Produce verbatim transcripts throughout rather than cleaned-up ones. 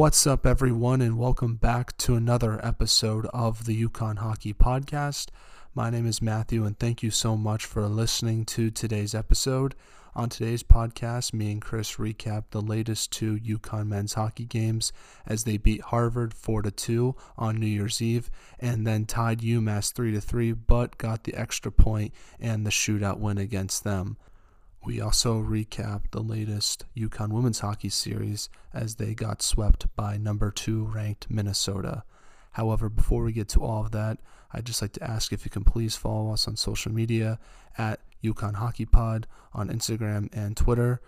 What's up, everyone, and welcome back to another episode of the UConn Hockey Podcast. My name is Matthew, and thank you so much for listening to today's episode. On today's podcast, me and Chris recap the latest two UConn men's hockey games as they beat Harvard four to two on New Year's Eve and then tied UMass three to three but got the extra point and the shootout win against them. We also recap the latest UConn women's hockey series as they got swept by number two ranked Minnesota. However, before we get to all of that, I'd just like to ask if you can please follow us on social media at UConn Hockey Pod on Instagram and Twitter.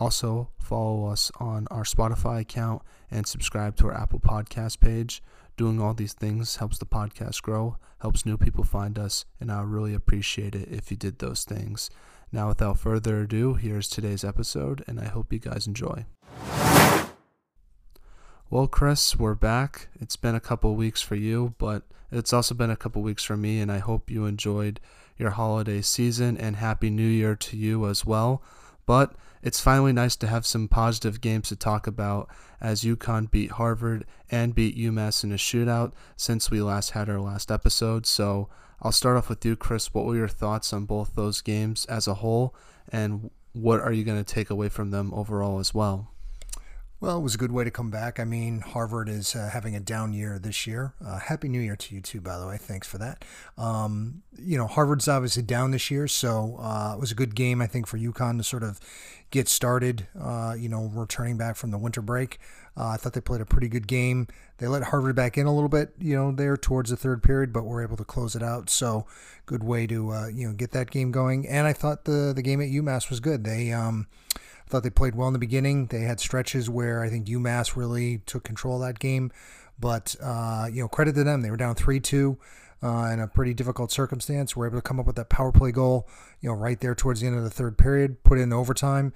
Also, follow us on our Spotify account and subscribe to our Apple Podcast page. Doing all these things helps the podcast grow, helps new people find us, and I really appreciate it if you did those things. Now, without further ado, here's today's episode, and I hope you guys enjoy. Well, Chris, we're back. It's been a couple weeks for you, but it's also been a couple weeks for me, and I hope you enjoyed your holiday season, and Happy New Year to you as well. But it's finally nice to have some positive games to talk about as UConn beat Harvard and beat UMass in a shootout since we last had our last episode. So I'll start off with you, Chris. What were your thoughts on both those games as a whole, and what are you going to take away from them overall as well? Well, it was a good way to come back. I mean, Harvard is uh, having a down year this year. Uh, Happy New Year to you, too, by the way. Thanks for that. Um, you know, Harvard's obviously down this year, so uh, it was a good game, I think, for UConn to sort of get started, uh, you know, returning back from the winter break. Uh, I thought they played a pretty good game. They let Harvard back in a little bit, you know, there towards the third period, but were able to close it out. So good way to, uh, you know, get that game going. And I thought the, the game at UMass was good. They... Um, I thought they played well in the beginning. They had stretches where I think UMass really took control of that game. But, uh, you know, credit to them. They were down three two uh, in a pretty difficult circumstance. We're able to come up with that power play goal, you know, right there towards the end of the third period, put in overtime.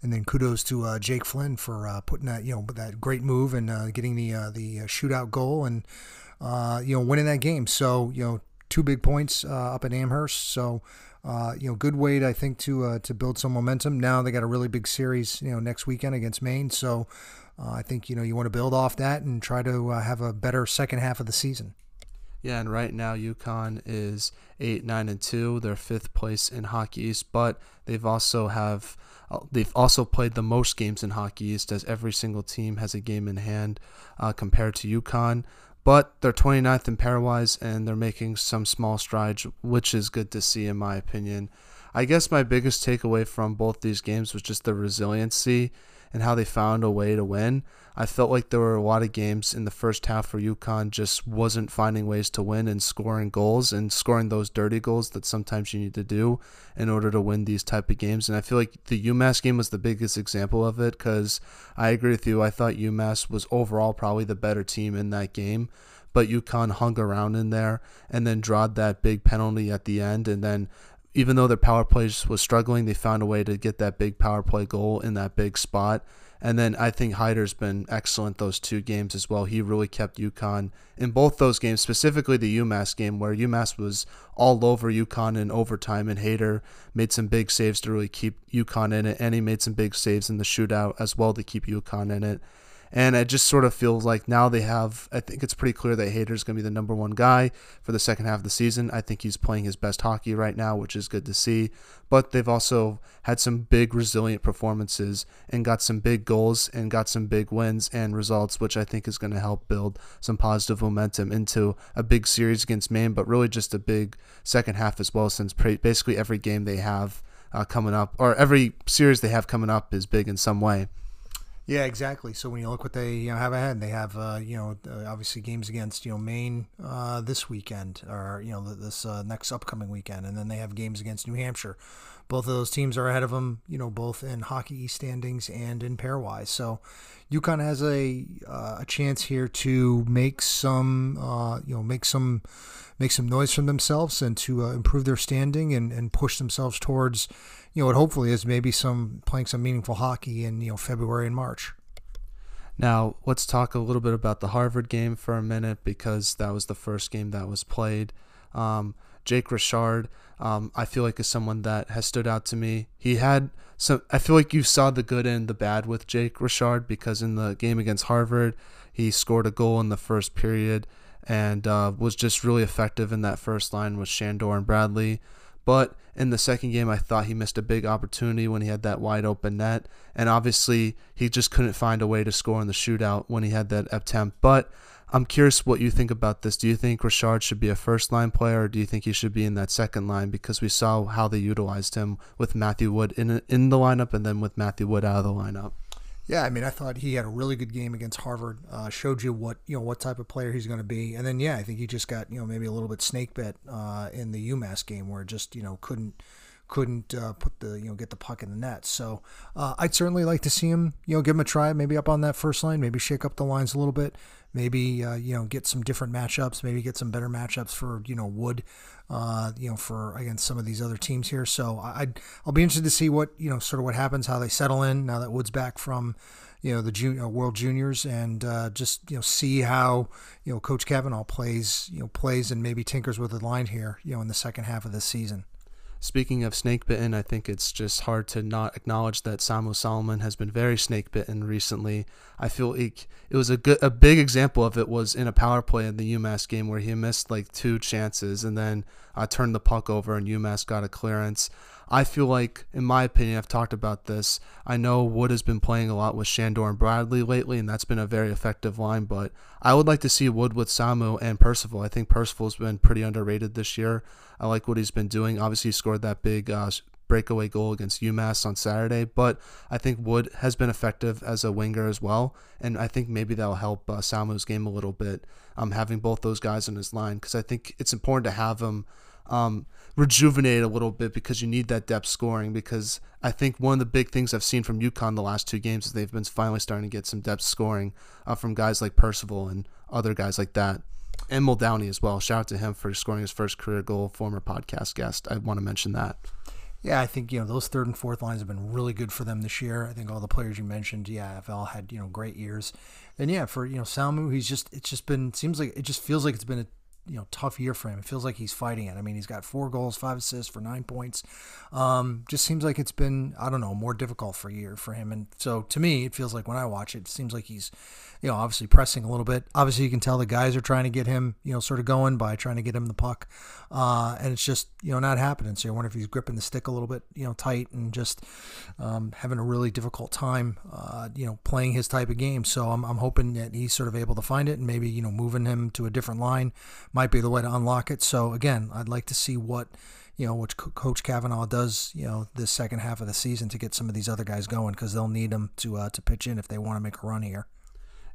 And then kudos to uh, Jake Flynn for uh, putting that, you know, that great move and uh, getting the uh, the shootout goal and, uh, you know, winning that game. So, you know, two big points uh, up in Amherst. So, Uh, you know, good way, to, I think, to uh, to build some momentum. Now they got a really big series, you know, next weekend against Maine. So uh, I think, you know, you want to build off that and try to uh, have a better second half of the season. Yeah, and right now UConn is eight, nine, and two. They're fifth place in Hockey East, but they've also have they've also played the most games in Hockey East, as every single team has a game in hand uh, compared to UConn. But they're twenty-ninth in pairwise, and they're making some small strides, which is good to see in my opinion. I guess my biggest takeaway from both these games was just the resiliency and how they found a way to win. I felt like there were a lot of games in the first half where UConn just wasn't finding ways to win and scoring goals and scoring those dirty goals that sometimes you need to do in order to win these type of games. And I feel like the UMass game was the biggest example of it because I agree with you. I thought UMass was overall probably the better team in that game, but UConn hung around in there and then drawed that big penalty at the end, and then even though their power play was struggling, they found a way to get that big power play goal in that big spot. And then I think Hyder's been excellent those two games as well. He really kept UConn in both those games, specifically the UMass game where UMass was all over UConn in overtime, and Hyder made some big saves to really keep UConn in it, and he made some big saves in the shootout as well to keep UConn in it. And it just sort of feels like now they have, I think it's pretty clear that Hyder's going to be the number one guy for the second half of the season. I think he's playing his best hockey right now, which is good to see. But they've also had some big resilient performances and got some big goals and got some big wins and results, which I think is going to help build some positive momentum into a big series against Maine, but really just a big second half as well, since basically every game they have uh, coming up, or every series they have coming up, is big in some way. Yeah, exactly. So when you look what they you know, have ahead, they have uh, you know obviously games against you know Maine uh, this weekend, or you know this uh, next upcoming weekend, and then they have games against New Hampshire. Both of those teams are ahead of them, you know, both in Hockey East standings and in pairwise. So UConn has a uh, a chance here to make some uh, you know make some make some noise from themselves and to uh, improve their standing and, and push themselves towards, you know, what hopefully is maybe some playing some meaningful hockey in, you know, February and March. Now, let's talk a little bit about the Harvard game for a minute, because that was the first game that was played. Um, Jake Richard, um, I feel like is someone that has stood out to me. He had some, I feel like you saw the good and the bad with Jake Richard, because in the game against Harvard, he scored a goal in the first period and uh, was just really effective in that first line with Shandor and Bradley. But in the second game, I thought he missed a big opportunity when he had that wide open net. And obviously, he just couldn't find a way to score in the shootout when he had that attempt. But I'm curious what you think about this. Do you think Richard should be a first-line player, or do you think he should be in that second line? Because we saw how they utilized him with Matthew Wood in in the lineup and then with Matthew Wood out of the lineup. Yeah, I mean, I thought he had a really good game against Harvard. Uh, showed you what you know what type of player he's going to be, and then yeah, I think he just got you know maybe a little bit snake bit uh, in the UMass game, where just you know couldn't couldn't uh, put the you know get the puck in the net. So uh, I'd certainly like to see him you know give him a try, maybe up on that first line, maybe shake up the lines a little bit, maybe uh, you know get some different matchups, maybe get some better matchups for you know Wood, uh, you know for against some of these other teams here. So I'd I'll be interested to see what you know sort of what happens, how they settle in now that Wood's back from you know the junior uh, World Juniors, and uh, just you know see how you know Coach Cavanaugh plays you know plays and maybe tinkers with the line here you know in the second half of this season. Speaking of snake-bitten, I think it's just hard to not acknowledge that Samu Solomon has been very snake-bitten recently. I feel like it was a good, a big example of it was in a power play in the UMass game where he missed like two chances and then uh, turned the puck over and UMass got a clearance. I feel like, in my opinion, I've talked about this, I know Wood has been playing a lot with Shandor and Bradley lately, and that's been a very effective line, but I would like to see Wood with Samu and Percival. I think Percival's been pretty underrated this year. I like what he's been doing. Obviously, he scored that big uh, breakaway goal against UMass on Saturday, but I think Wood has been effective as a winger as well, and I think maybe that'll help uh, Samu's game a little bit, um, having both those guys on his line, because I think it's important to have him Um, rejuvenate a little bit, because you need that depth scoring, because I think one of the big things I've seen from UConn the last two games is they've been finally starting to get some depth scoring uh, from guys like Percival and other guys like that, and Muldowney as well. Shout out to him for scoring his first career goal, former podcast guest. I want to mention that. Yeah, I think, you know, those third and fourth lines have been really good for them this year. I think all the players you mentioned, yeah, have all had, you know, great years. And yeah, for, you know, Samu, he's just, it's just been, seems like, it just feels like it's been a you know, tough year for him. It feels like he's fighting it. I mean, he's got four goals, five assists for nine points. Um, just seems like it's been, I don't know, more difficult for a year for him. And so to me, it feels like when I watch it, it seems like he's, you know, obviously pressing a little bit. Obviously you can tell the guys are trying to get him, you know, sort of going by trying to get him the puck. Uh, and it's just, you know, not happening. So I wonder if he's gripping the stick a little bit, you know, tight, and just um, having a really difficult time, uh, you know, playing his type of game. So I'm, I'm hoping that he's sort of able to find it, and maybe, you know, moving him to a different line might be the way to unlock it. So again, I'd like to see what, you know, what Co- Coach Cavanaugh does, you know, this second half of the season to get some of these other guys going, because they'll need them to, uh, to pitch in if they want to make a run here.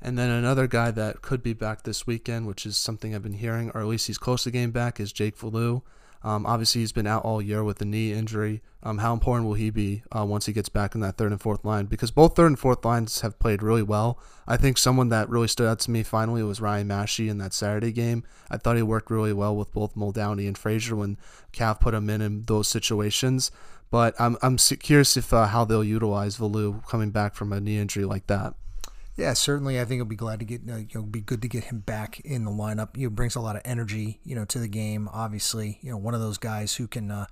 And then another guy that could be back this weekend, which is something I've been hearing, or at least he's close to game back, is Jake Valu. Um, obviously, he's been out all year with a knee injury. Um, how important will he be uh, once he gets back in that third and fourth line? Because both third and fourth lines have played really well. I think someone that really stood out to me finally was Ryan Mashey in that Saturday game. I thought he worked really well with both Muldowney and Frazier when Cav put him in in those situations. But I'm I'm curious if uh, how they'll utilize Valu coming back from a knee injury like that. Yeah, certainly. I think it'll be glad to get, uh, you know, be good to get him back in the lineup. You know, brings a lot of energy, you know, to the game. Obviously, you know, one of those guys who can, uh,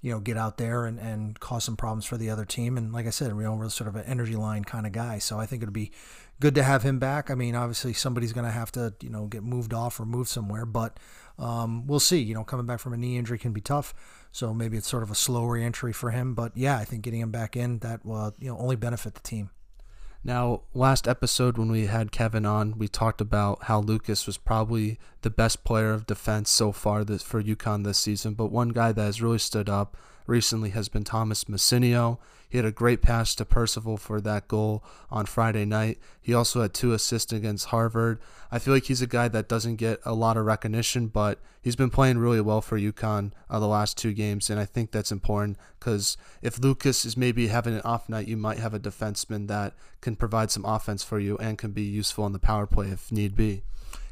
you know, get out there and, and cause some problems for the other team. And like I said, you know, we're sort of an energy line kind of guy. So I think it'll be good to have him back. I mean, obviously somebody's going to have to, you know, get moved off or moved somewhere, but um, we'll see. You know, coming back from a knee injury can be tough. So maybe it's sort of a slow reentry for him. But yeah, I think getting him back in, that will, you know, only benefit the team. Now, last episode when we had Kevin on, we talked about how Lucas was probably the best player of defense so far this, for UConn this season, but one guy that has really stood up recently has been Thomas Massinio. He had a great pass to Percival for that goal on Friday night. He also had two assists against Harvard. I feel like he's a guy that doesn't get a lot of recognition, but he's been playing really well for UConn uh, the last two games, and I think that's important, because if Lucas is maybe having an off night, you might have a defenseman that can provide some offense for you and can be useful on the power play if need be.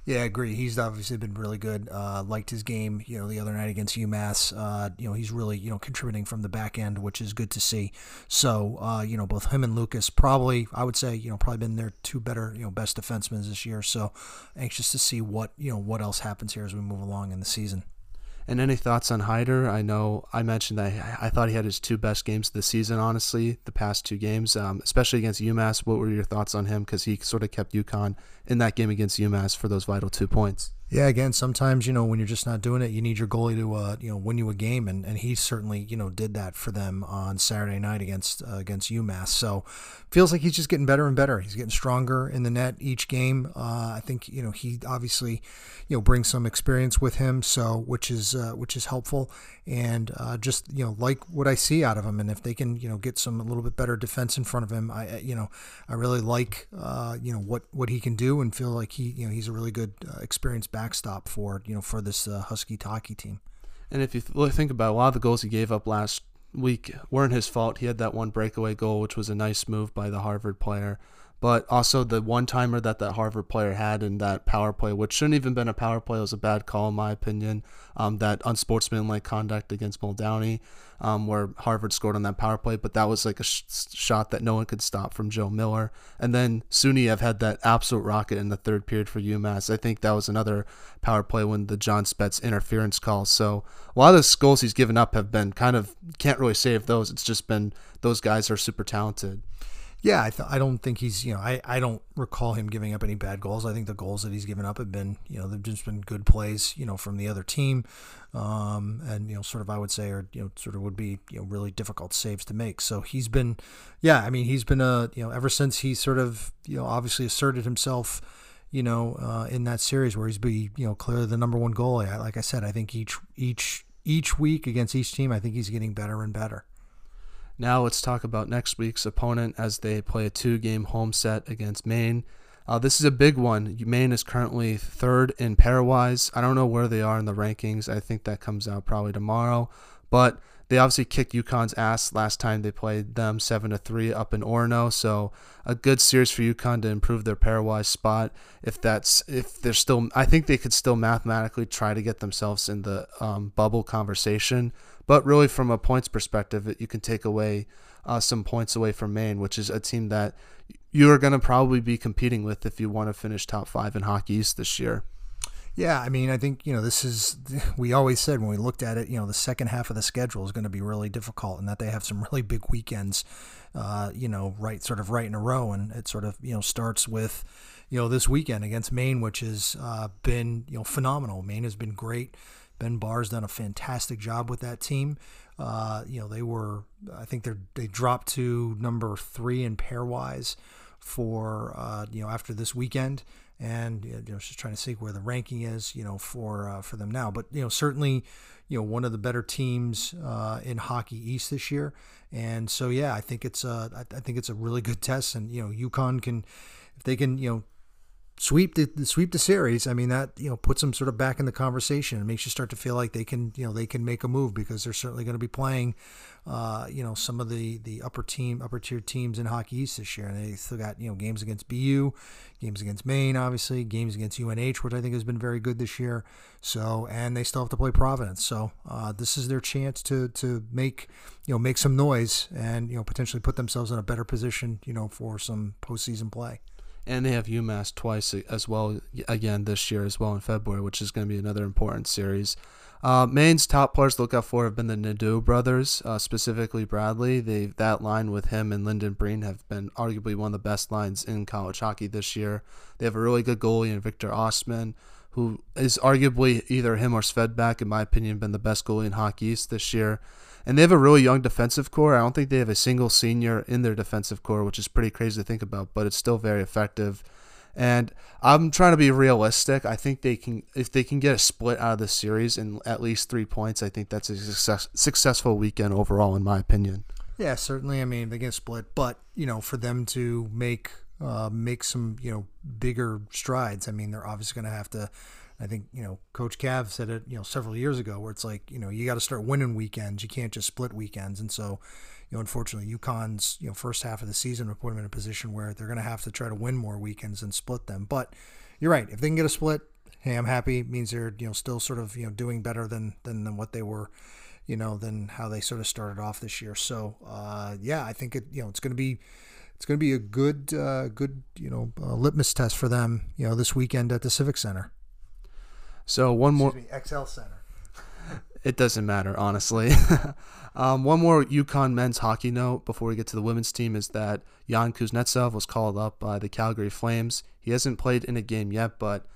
Yeah, I agree. He's obviously been really good. Uh, liked his game, you know, the other night against UMass. Uh, you know, he's really, you know, contributing from the back end, which is good to see. So, uh, you know, both him and Lucas probably, I would say, you know, probably been their two better, you know, best defensemen this year. So anxious to see what, you know, what else happens here as we move along in the season. And any thoughts on Hyder? I know I mentioned that I thought he had his two best games of the season, honestly, the past two games, um, especially against UMass. What were your thoughts on him? Because he sort of kept UConn in that game against UMass for those vital two points. Yeah, again, sometimes, you know, when you're just not doing it, you need your goalie to, uh, you know, win you a game. And, and he certainly, you know, did that for them on Saturday night against uh, against UMass. So feels like he's just getting better and better. He's getting stronger in the net each game. Uh, I think, you know, he obviously, you know, brings some experience with him, so which is uh, which is helpful. And uh, just, you know, like what I see out of him. And if they can, you know, get some a little bit better defense in front of him, I, you know, I really like, uh, you know, what, what he can do, and feel like he, you know, he's a really good uh, experienced backstop for, you know, for this uh, Husky hockey team. And if you th- think about it, a lot of the goals he gave up last week weren't his fault. He had that one breakaway goal, which was a nice move by the Harvard player, but also the one-timer that that Harvard player had in that power play, which shouldn't even been a power play. It was a bad call, in my opinion, um, that unsportsmanlike conduct against Muldowney, um, where Harvard scored on that power play, but that was like a sh- shot that no one could stop from Joe Miller. And then Suniav had that absolute rocket in the third period for UMass. I think that was another power play when the John Spetz interference call. So a lot of the goals he's given up have been kind of, can't really save those. It's just been those guys are super talented. Yeah, I th- I don't think he's, you know, I, I don't recall him giving up any bad goals. I think the goals that he's given up have been, you know, they've just been good plays, you know, from the other team. Um, and, you know, sort of, I would say, or, you know, sort of would be, you know, really difficult saves to make. So he's been, yeah, I mean, he's been, a, you know, ever since he sort of, you know, obviously asserted himself, you know, uh, in that series where he's be, you know, clearly the number one goalie. I, like I said, I think each, each, each week against each team, I think he's getting better and better. Now let's talk about next week's opponent as they play a two-game home set against Maine. Uh, this is a big one. Maine is currently third in pairwise. I don't know where they are in the rankings. I think that comes out probably tomorrow. But they obviously kicked UConn's ass last time they played them, seven to three up in Orono. So a good series for UConn to improve their pairwise spot. If that's if they're still, I think they could still mathematically try to get themselves in the um, bubble conversation. But really, from a points perspective, you can take away uh, some points away from Maine, which is a team that you are going to probably be competing with if you want to finish top five in Hockey East this year. Yeah, I mean, I think, you know, this is, we always said when we looked at it, you know, the second half of the schedule is going to be really difficult, and that they have some really big weekends, uh, you know, right, sort of right in a row. And it sort of, you know, starts with, you know, this weekend against Maine, which has uh, been, you know, phenomenal. Maine has been great. Ben Barr's done a fantastic job with that team. Uh, you know, they were, I think they they dropped to number three in pairwise for, uh, you know, after this weekend. And, you know, just trying to see where the ranking is, you know, for uh, for them now. But, you know, certainly, you know, one of the better teams uh, in Hockey East this year. And so, yeah, I think it's a, I think it's a really good test. And, you know, UConn can, if they can, you know, sweep the sweep the series, I mean, that, you know, puts them sort of back in the conversation. It makes you start to feel like they can, you know, they can make a move, because they're certainly going to be playing, uh, you know, some of the the upper team upper tier teams in Hockey East this year, and they still got, you know, games against B U, games against Maine, obviously games against U N H, which I think has been very good this year. So, and they still have to play Providence. So uh, this is their chance to to make, you know, make some noise, and, you know, potentially put themselves in a better position, you know, for some postseason play. And they have UMass twice as well, again, this year as well in February, which is going to be another important series. Uh, Maine's top players to look out for have been the Nadeau brothers, uh, specifically Bradley. They, that line with him and Lyndon Breen have been arguably one of the best lines in college hockey this year. They have a really good goalie in Victor Ostman, who is arguably either him or Svedback, in my opinion, been the best goalie in Hockey East this year. And they have a really young defensive core. I don't think they have a single senior in their defensive core, which is pretty crazy to think about, but it's still very effective. And I'm trying to be realistic. I think they can, if they can get a split out of the series and at least three points, I think that's a success, successful weekend overall, in my opinion. Yeah, certainly. I mean, they get a split, but, you know, for them to make uh, make some, you know, bigger strides, I mean, they're obviously going to have to. I think, you know, Coach Cav said it, you know, several years ago, where it's like, you know, you got to start winning weekends. You can't just split weekends. And so, you know, unfortunately, UConn's, you know, first half of the season would put them in a position where they're going to have to try to win more weekends and split them. But you're right. If they can get a split, hey, I'm happy. It means they're, you know, still sort of, you know, doing better than, than, than what they were, you know, than how they sort of started off this year. So, uh, yeah, I think, it, you know, it's going to be, it's going to be a good, uh, good, you know, uh, litmus test for them, you know, this weekend at the Civic Center. So one more Excuse me, X L Center. it doesn't matter, honestly. um, one more UConn men's hockey note before we get to the women's team is that Jan Kuznetsov was called up by the Calgary Flames. He hasn't played in a game yet, but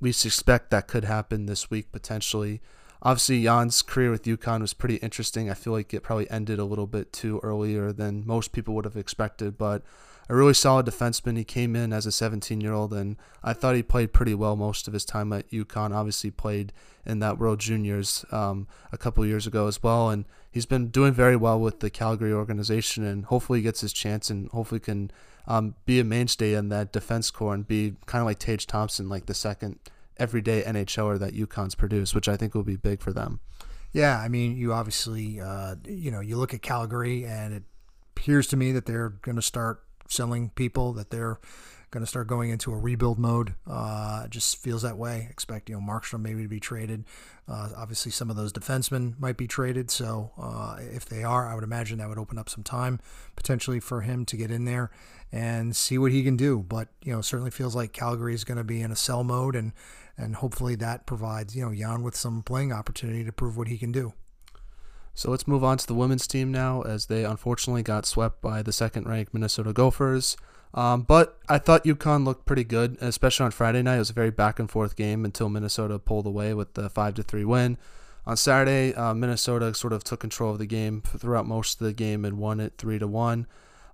we suspect that could happen this week potentially. Obviously, Jan's career with UConn was pretty interesting. I feel like it probably ended a little bit too earlier than most people would have expected, but a really solid defenseman. He came in as a seventeen-year-old, and I thought he played pretty well most of his time at UConn. Obviously, played in that World Juniors um, a couple of years ago as well, and he's been doing very well with the Calgary organization, and hopefully he gets his chance and hopefully can um, be a mainstay in that defense core and be kind of like Tage Thompson, like the second everyday N H L er that UConn's produced, which I think will be big for them. Yeah, I mean, you obviously, uh, you know, you look at Calgary, and it appears to me that they're going to start selling people, that they're going to start going into a rebuild mode. Uh, just feels that way. Expect, you know, Markstrom maybe to be traded. Uh, obviously, some of those defensemen might be traded. So uh, if they are, I would imagine that would open up some time potentially for him to get in there and see what he can do. But, you know, certainly feels like Calgary is going to be in a sell mode, and and hopefully that provides, you know, Jan with some playing opportunity to prove what he can do. So let's move on to the women's team now, as they unfortunately got swept by the second-ranked Minnesota Gophers. Um, but I thought UConn looked pretty good, especially on Friday night. It was a very back-and-forth game until Minnesota pulled away with the five to three win. On Saturday, uh, Minnesota sort of took control of the game throughout most of the game and won it three to one.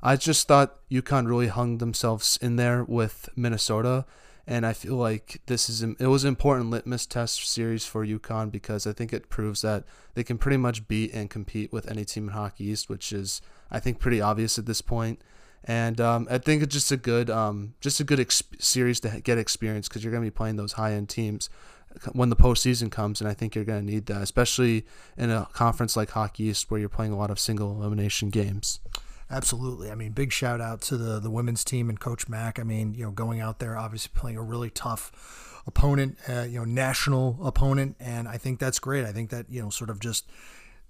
I just thought UConn really hung themselves in there with Minnesota, and I feel like this is it was an important litmus test series for UConn, because I think it proves that they can pretty much beat and compete with any team in Hockey East, which is, I think, pretty obvious at this point. And um, I think it's just a good um, just a good exp- series to get experience, because you're going to be playing those high-end teams when the postseason comes, and I think you're going to need that, especially in a conference like Hockey East where you're playing a lot of single elimination games. Absolutely. I mean, big shout out to the, the women's team and Coach Mack. I mean, you know, going out there, obviously playing a really tough opponent, uh, you know, national opponent. And I think that's great. I think that, you know, sort of just,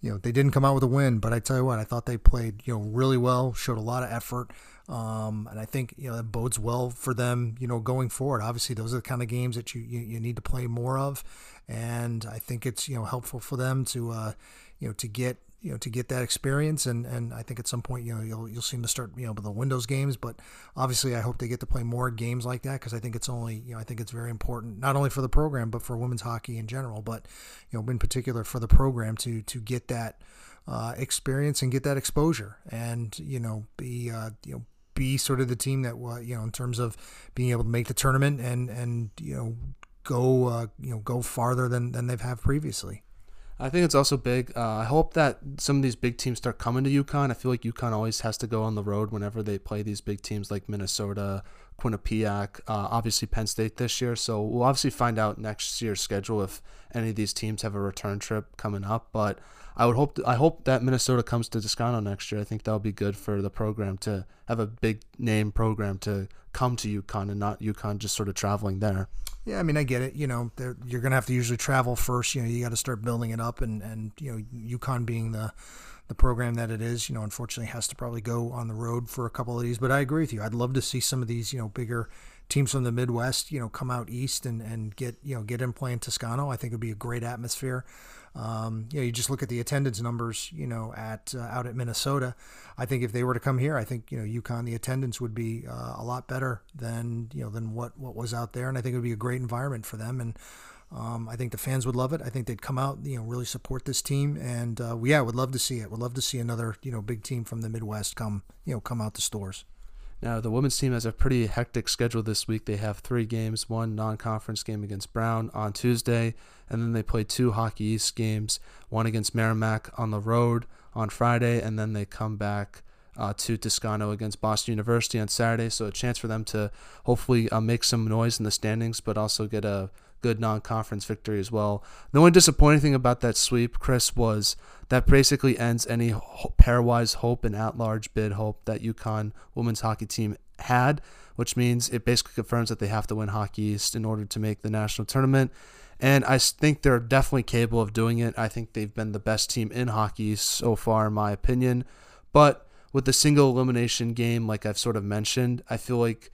you know, they didn't come out with a win, but I tell you what, I thought they played, you know, really well, showed a lot of effort. Um, and I think, you know, that bodes well for them, you know, going forward. Obviously, those are the kind of games that you, you, you need to play more of. And I think it's, you know, helpful for them to, uh, you know, to get, you know, to get that experience. And, and I think at some point, you know, you'll, you'll see them start, you know, with the Windows games, but obviously I hope they get to play more games like that. Cause I think it's only, you know, I think it's very important, not only for the program, but for women's hockey in general, but, you know, in particular for the program to, to get that uh, experience and get that exposure and, you know, be, uh, you know, be sort of the team that, uh, you know, in terms of being able to make the tournament and, and, you know, go, uh, you know, go farther than, than they've have previously. I think it's also big. Uh, I hope that some of these big teams start coming to UConn. I feel like UConn always has to go on the road whenever they play these big teams like Minnesota, Quinnipiac, uh, obviously Penn State this year. So we'll obviously find out next year's schedule if any of these teams have a return trip coming up. But I would hope to, I hope that Minnesota comes to Toscano next year. I think that'll be good for the program to have a big name program to come to UConn and not UConn just sort of traveling there. Yeah, I mean, I get it. You know, you're going to have to usually travel first. You know, you got to start building it up, and, and you know, UConn being the the program that it is, you know, unfortunately has to probably go on the road for a couple of these. But I agree with you. I'd love to see some of these, you know, bigger teams from the Midwest, you know, come out east and, and get, you know, get in playing Toscano. I think it'd be a great atmosphere. Um, you know, you just look at the attendance numbers, you know, at, uh, out at Minnesota. I think if they were to come here, I think, you know, UConn, the attendance would be uh, a lot better than, you know, than what, what was out there. And I think it would be a great environment for them. And, um, I think the fans would love it. I think they'd come out, you know, really support this team. And, uh, yeah, would love to see it. Would love to see another, you know, big team from the Midwest come, you know, come out to stores. Now, the women's team has a pretty hectic schedule this week. They have three games, one non-conference game against Brown on Tuesday, and then they play two Hockey East games, one against Merrimack on the road on Friday, and then they come back uh, to Toscano against Boston University on Saturday. So a chance for them to hopefully uh, make some noise in the standings, but also get a good non-conference victory as well. The only disappointing thing about that sweep, Chris, was that basically ends any pairwise hope and at-large bid hope that UConn women's hockey team had, which means it basically confirms that they have to win Hockey East in order to make the national tournament. And I think they're definitely capable of doing it. I think they've been the best team in Hockey East so far, in my opinion. But with the single elimination game, like I've sort of mentioned, I feel like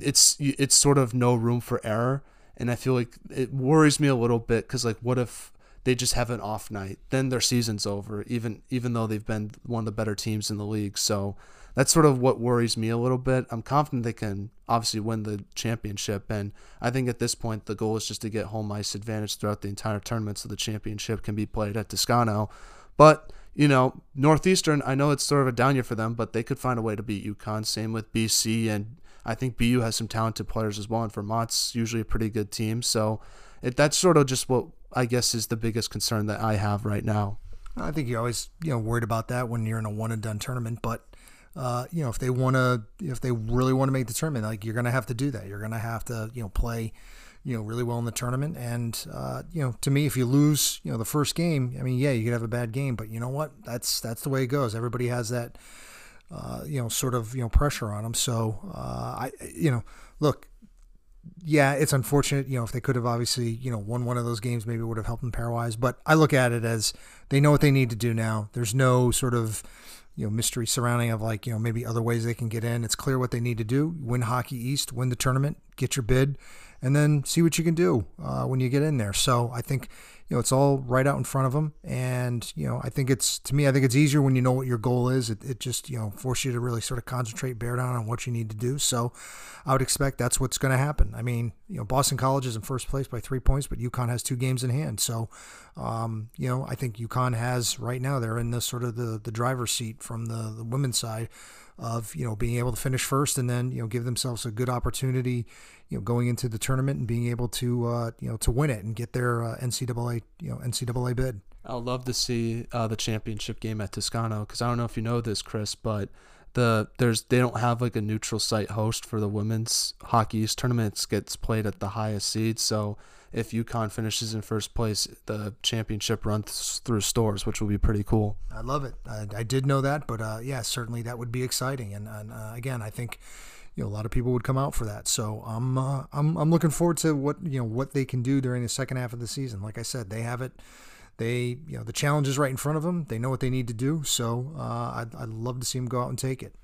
it's it's sort of no room for error. And I feel like it worries me a little bit because, like, what if they just have an off night, then their season's over, even even though they've been one of the better teams in the league. So that's sort of what worries me a little bit. I'm confident they can obviously win the championship, and I think at this point the goal is just to get home ice advantage throughout the entire tournament so the championship can be played at Toscano. But, you know, Northeastern, I know it's sort of a down year for them, but they could find a way to beat UConn. Same with B C, and I think B U has some talented players as well, and Vermont's usually a pretty good team. So it, that's sort of just what I guess is the biggest concern that I have right now. I think you're always, you know, worried about that when you're in a one and done tournament, but uh, you know, if they want to, if they really want to make the tournament, like, you're going to have to do that. You're going to have to, you know, play, you know, really well in the tournament. And uh, you know, to me, if you lose, you know, the first game, I mean, yeah, you could have a bad game, but you know what? That's, that's the way it goes. Everybody has that, uh, you know, sort of, you know, pressure on them. So uh, I, you know, look, yeah, it's unfortunate, you know, if they could have obviously, you know, won one of those games, maybe it would have helped them pair-wise. But I look at it as they know what they need to do now. There's no sort of, you know, mystery surrounding of like, you know, maybe other ways they can get in. It's clear what they need to do. Win Hockey East, win the tournament, get your bid, and then see what you can do uh, when you get in there. So I think, you know, it's all right out in front of them. And, you know, I think it's, to me, I think it's easier when you know what your goal is. It, it just, you know, forces you to really sort of concentrate, bear down on what you need to do. So I would expect that's what's going to happen. I mean, you know, Boston College is in first place by three points, but UConn has two games in hand. So, um, you know, I think UConn has right now, they're in the sort of the, the driver's seat from the, the women's side of, you know, being able to finish first and then, you know, give themselves a good opportunity, you know, going into the tournament and being able to, uh, you know, to win it and get their uh, N C double A, you know, N C double A bid. I'd love to see uh, the championship game at Toscano, because I don't know if you know this, Chris, but the there's they don't have like a neutral site host for the women's Hockey East tournament. It gets played at the highest seed. So if UConn finishes in first place, the championship runs through Stores, which will be pretty cool. I love it. I, I did know that, but uh, yeah, certainly that would be exciting. And, and uh, again, I think, you know, a lot of people would come out for that. So I'm, uh, I'm, I'm looking forward to what, you know, what they can do during the second half of the season. Like I said, they have it. They, you know, the challenge is right in front of them. They know what they need to do. So uh, I'd, I'd love to see them go out and take it.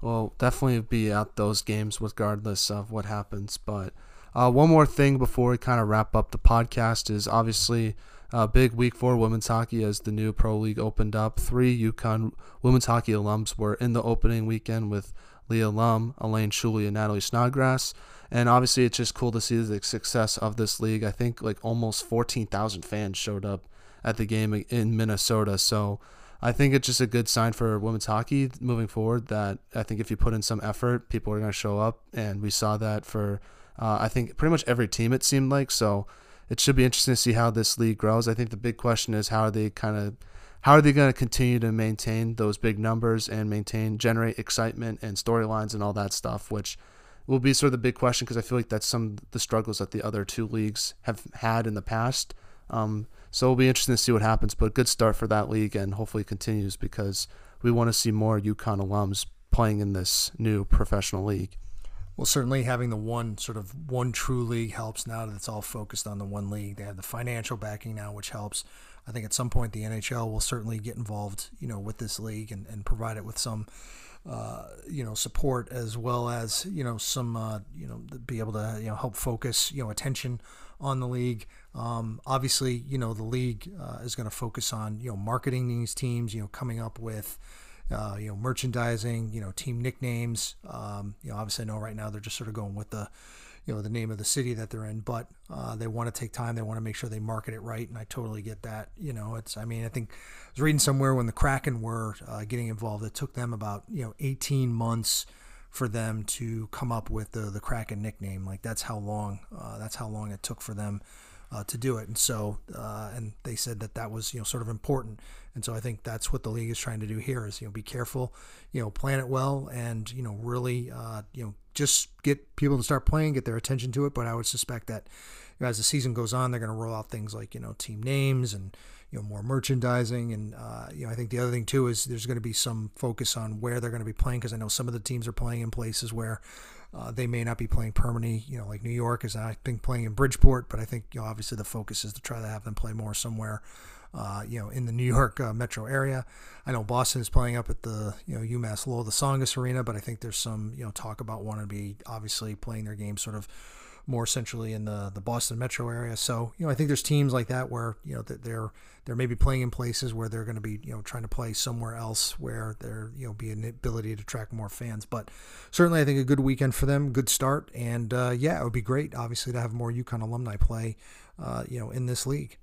Well, definitely be at those games regardless of what happens. But uh, one more thing before we kind of wrap up the podcast is obviously a big week for women's hockey as the new Pro League opened up. Three UConn women's hockey alums were in the opening weekend with Leah Lum, Elaine Shuley, and Natalie Snodgrass. And obviously it's just cool to see the success of this league. I think like almost fourteen thousand fans showed up at the game in Minnesota. So I think it's just a good sign for women's hockey moving forward, that I think if you put in some effort, people are going to show up. And we saw that for, uh, I think, pretty much every team, it seemed like. So it should be interesting to see how this league grows. I think the big question is how are they kind of How are they going to continue to maintain those big numbers and maintain, generate excitement and storylines and all that stuff, which will be sort of the big question, because I feel like that's some of the struggles that the other two leagues have had in the past. Um, so it'll be interesting to see what happens, but a good start for that league, and hopefully continues, because we want to see more UConn alums playing in this new professional league. Well, certainly having the one sort of one true league helps now that it's all focused on the one league. They have the financial backing now, which helps. I think at some point the N H L will certainly get involved, you know, with this league and, and provide it with some, uh, you know, support, as well as, you know, some, uh, you know, be able to, you know, help focus, you know, attention on the league. Um, obviously, you know, the league uh, is going to focus on, you know, marketing these teams, you know, coming up with, uh, you know, merchandising, you know, team nicknames. Um, you know, obviously I know right now they're just sort of going with the, you know, the name of the city that they're in, but uh, they want to take time. They want to make sure they market it right, and I totally get that. You know, it's, I mean, I think I was reading somewhere when the Kraken were uh, getting involved, it took them about, you know, eighteen months for them to come up with the, the Kraken nickname. Like, that's how long, uh, that's how long it took for them uh, to do it. And so, uh, and they said that that was, you know, sort of important. And so I think that's what the league is trying to do here is, you know, be careful, you know, plan it well, and, you know, really, uh, you know, just get people to start playing, get their attention to it. But I would suspect that, you know, as the season goes on, they're going to roll out things like, you know, team names and, you know, more merchandising. And, uh, you know, I think the other thing too is there's going to be some focus on where they're going to be playing, because I know some of the teams are playing in places where uh, they may not be playing permanently. You know, like New York is, I think, playing in Bridgeport, but I think, you know, obviously the focus is to try to have them play more somewhere, Uh, you know, in the New York uh, metro area. I know Boston is playing up at the, you know, UMass Lowell, the Songus Arena, but I think there's some, you know, talk about wanting to be obviously playing their game sort of more centrally in the the Boston metro area. So, you know, I think there's teams like that where, you know, they're they're maybe playing in places where they're going to be, you know, trying to play somewhere else where there, you know, be an ability to attract more fans. But certainly I think a good weekend for them, good start. And, uh, yeah, it would be great, obviously, to have more UConn alumni play, uh, you know, in this league.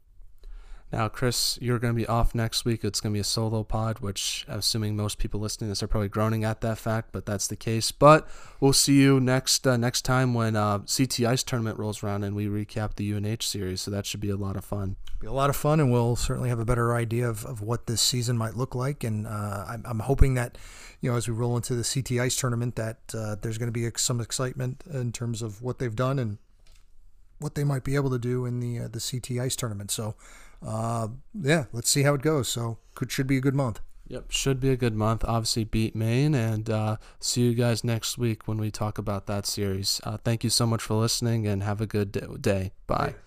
Now, Chris, you're going to be off next week. It's going to be a solo pod, which I'm assuming most people listening to this are probably groaning at that fact, but that's the case. But we'll see you next uh, next time when uh, C T Ice Tournament rolls around and we recap the U N H series, so that should be a lot of fun. It'll be a lot of fun, and we'll certainly have a better idea of, of what this season might look like. And uh, I'm, I'm hoping that, you know, as we roll into the C T Ice Tournament, that uh, there's going to be some excitement in terms of what they've done and what they might be able to do in the uh, the C T Ice Tournament. So, uh, yeah, let's see how it goes. So, could should be a good month. Yep, should be a good month. Obviously, beat Maine, and uh, see you guys next week when we talk about that series. Uh, thank you so much for listening, and have a good day. Bye. Yeah.